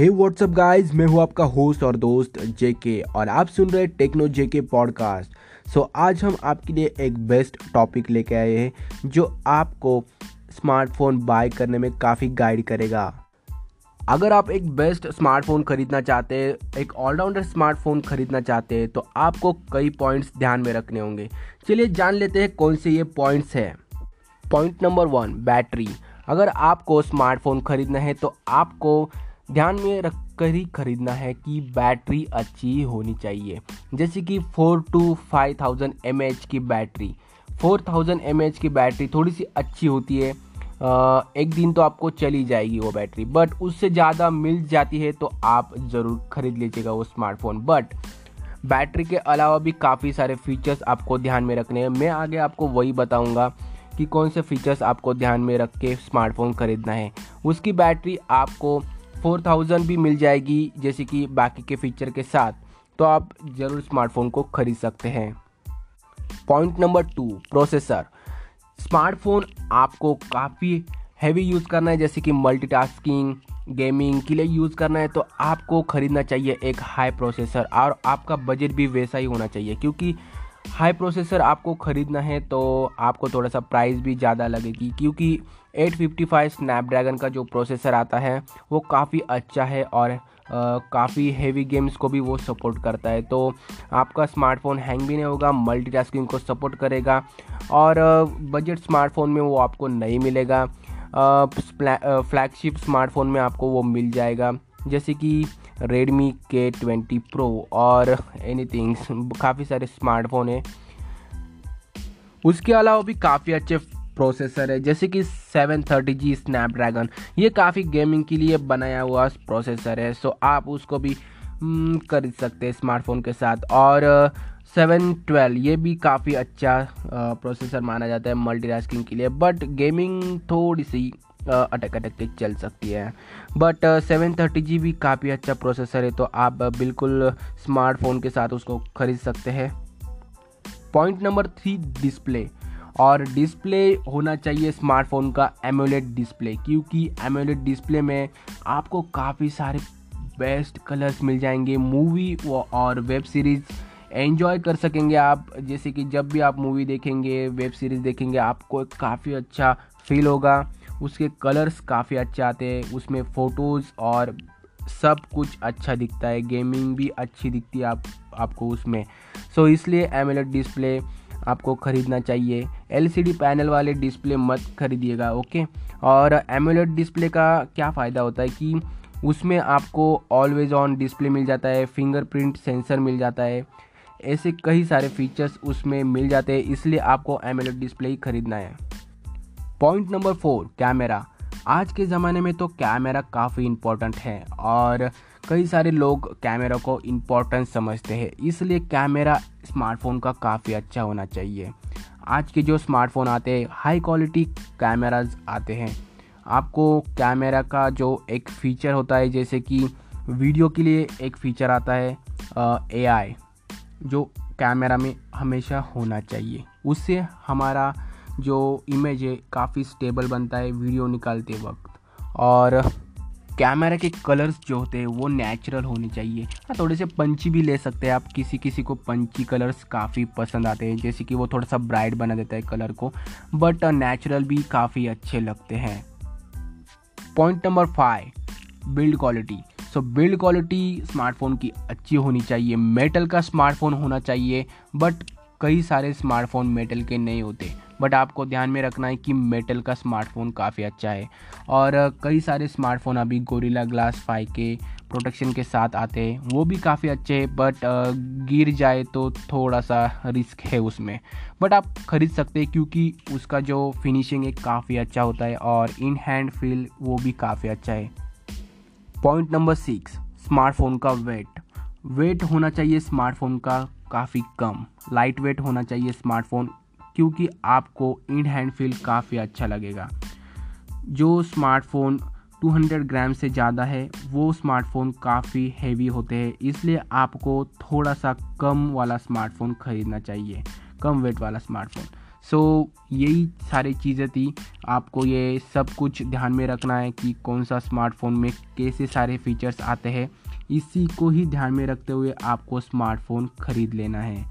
हे WhatsApp guys, मैं हूं आपका होस्ट और दोस्त जेके और आप सुन रहे टेक्नो जेके पॉडकास्ट। सो आज हम आपके लिए एक बेस्ट टॉपिक लेके आए हैं जो आपको स्मार्टफोन बाय करने में काफ़ी गाइड करेगा। अगर आप एक बेस्ट स्मार्टफोन खरीदना चाहते हैं, एक ऑलराउंडर स्मार्टफोन खरीदना चाहते हैं तो आपको कई पॉइंट्स ध्यान में रखने होंगे। चलिए जान लेते हैं कौन से ये पॉइंट्स हैं। Point number 1, battery. अगर आपको स्मार्टफोन खरीदना है तो आपको ध्यान में रख कर ही खरीदना है कि बैटरी अच्छी होनी चाहिए, जैसे कि 4 to 5000 mAh की बैटरी। 4000 mAh की बैटरी थोड़ी सी अच्छी होती है, एक दिन तो आपको चली जाएगी वो बैटरी, बट उससे ज़्यादा मिल जाती है तो आप ज़रूर ख़रीद लीजिएगा वो स्मार्टफोन। बट बैटरी के अलावा भी काफ़ी सारे फीचर्स आपको ध्यान में रखने हैं। मैं आगे आपको वही बताऊँगा कि कौन से फीचर्स आपको ध्यान में रख के स्मार्टफोन खरीदना है। उसकी बैटरी आपको 4000 भी मिल जाएगी जैसे कि बाकी के फीचर के साथ, तो आप ज़रूर स्मार्टफोन को खरीद सकते हैं। Point number 2, processor. स्मार्टफोन आपको काफ़ी हैवी यूज़ करना है, जैसे कि मल्टीटास्किंग, गेमिंग के लिए यूज़ करना है तो आपको खरीदना चाहिए एक हाई प्रोसेसर, और आपका बजट भी वैसा ही होना चाहिए क्योंकि हाई प्रोसेसर आपको ख़रीदना है तो आपको थोड़ा सा प्राइस भी ज़्यादा लगेगी, क्योंकि 855 स्नैपड्रैगन का जो प्रोसेसर आता है वो काफ़ी अच्छा है और काफ़ी हेवी गेम्स को भी वो सपोर्ट करता है, तो आपका स्मार्टफोन हैंग भी नहीं होगा, मल्टीटास्किंग को सपोर्ट करेगा और बजट स्मार्टफोन में वो आपको नहीं मिलेगा। फ्लैगशिप स्मार्टफोन में आपको वो मिल जाएगा जैसे कि Redmi K20 Pro और एनीथिंग, काफ़ी सारे स्मार्टफोन है। उसके अलावा भी काफ़ी अच्छे प्रोसेसर है जैसे कि 730G स्नैपड्रैगन, ये काफ़ी गेमिंग के लिए बनाया हुआ प्रोसेसर है, सो आप उसको भी खरीद सकते हैं स्मार्टफोन के साथ। और 712, ये भी काफ़ी अच्छा प्रोसेसर माना जाता है मल्टीटास्किंग के लिए, बट गेमिंग थोड़ी सी अटक के चल सकती है, बट 730G भी काफ़ी अच्छा प्रोसेसर है तो आप बिल्कुल स्मार्टफोन के साथ उसको खरीद सकते हैं। Point number 3, display. और डिस्प्ले होना चाहिए स्मार्टफोन का AMOLED डिस्प्ले, क्योंकि AMOLED डिस्प्ले में आपको काफ़ी सारे बेस्ट कलर्स मिल जाएंगे, मूवी और वेब सीरीज़ एंजॉय कर सकेंगे आप, जैसे कि जब भी आप मूवी देखेंगे, वेब सीरीज़ देखेंगे, आपको काफ़ी अच्छा फील होगा। उसके कलर्स काफ़ी अच्छे आते हैं, उसमें फ़ोटोज़ और सब कुछ अच्छा दिखता है, गेमिंग भी अच्छी दिखती है आपको उसमें, सो इसलिए AMOLED डिस्प्ले आपको ख़रीदना चाहिए। LCD पैनल वाले डिस्प्ले मत खरीदिएगा, ओके। और AMOLED डिस्प्ले का क्या फ़ायदा होता है कि उसमें आपको ऑलवेज ऑन डिस्प्ले मिल जाता है, फिंगरप्रिंट सेंसर मिल जाता है, ऐसे कई सारे फीचर्स उसमें मिल जाते हैं, इसलिए आपको AMOLED डिस्प्ले ही खरीदना है। Point number 4, camera. आज के ज़माने में तो कैमरा काफ़ी इम्पोर्टेंट है और कई सारे लोग कैमरा को इम्पोर्टेंस समझते हैं, इसलिए कैमरा स्मार्टफोन का काफ़ी अच्छा होना चाहिए। आज के जो स्मार्टफोन आते हैं हाई क्वालिटी कैमराज आते हैं, आपको कैमरा का जो एक फ़ीचर होता है जैसे कि वीडियो के लिए एक फ़ीचर आता है AI, जो कैमरा में हमेशा होना चाहिए, उससे हमारा जो इमेज है काफ़ी स्टेबल बनता है वीडियो निकालते वक्त। और कैमरा के कलर्स जो होते हैं वो नेचुरल होने चाहिए, थोड़े से पंची भी ले सकते हैं आप, किसी किसी को पंची कलर्स काफ़ी पसंद आते हैं, जैसे कि वो थोड़ा सा ब्राइट बना देता है कलर को, बट नेचुरल भी काफ़ी अच्छे लगते हैं। Point number 5, build quality. So build quality smartphone की अच्छी होनी चाहिए, मेटल का स्मार्टफोन होना चाहिए, बट कई सारे स्मार्टफोन मेटल के नहीं होते, बट आपको ध्यान में रखना है कि मेटल का स्मार्टफोन काफ़ी अच्छा है। और कई सारे स्मार्टफोन अभी गोरिल्ला ग्लास 5 के प्रोटेक्शन के साथ आते हैं, वो भी काफ़ी अच्छे हैं, बट गिर जाए तो थोड़ा सा रिस्क है उसमें, बट आप ख़रीद सकते हैं क्योंकि उसका जो फिनिशिंग है काफ़ी अच्छा होता है और इन हैंड फील वो भी काफ़ी अच्छा है। पॉइंट नंबर 6, स्मार्टफोन का वेट होना चाहिए स्मार्टफोन का काफ़ी कम, लाइट वेट होना चाहिए स्मार्टफोन, क्योंकि आपको इन हैंड फील काफ़ी अच्छा लगेगा। जो स्मार्टफोन 200 ग्राम से ज़्यादा है वो स्मार्टफोन काफ़ी हेवी होते हैं, इसलिए आपको थोड़ा सा कम वाला स्मार्टफोन खरीदना चाहिए, कम वेट वाला स्मार्टफोन। सो यही सारी चीज़ें थी। आपको ये सब कुछ ध्यान में रखना है कि कौन सा स्मार्टफोन में कैसे सारे फीचर्स आते हैं, इसी को ही ध्यान में रखते हुए आपको स्मार्टफोन खरीद लेना है।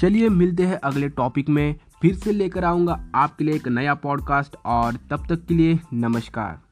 चलिए मिलते हैं अगले टॉपिक में, फिर से लेकर आऊँगा आपके लिए एक नया पॉडकास्ट, और तब तक के लिए नमस्कार।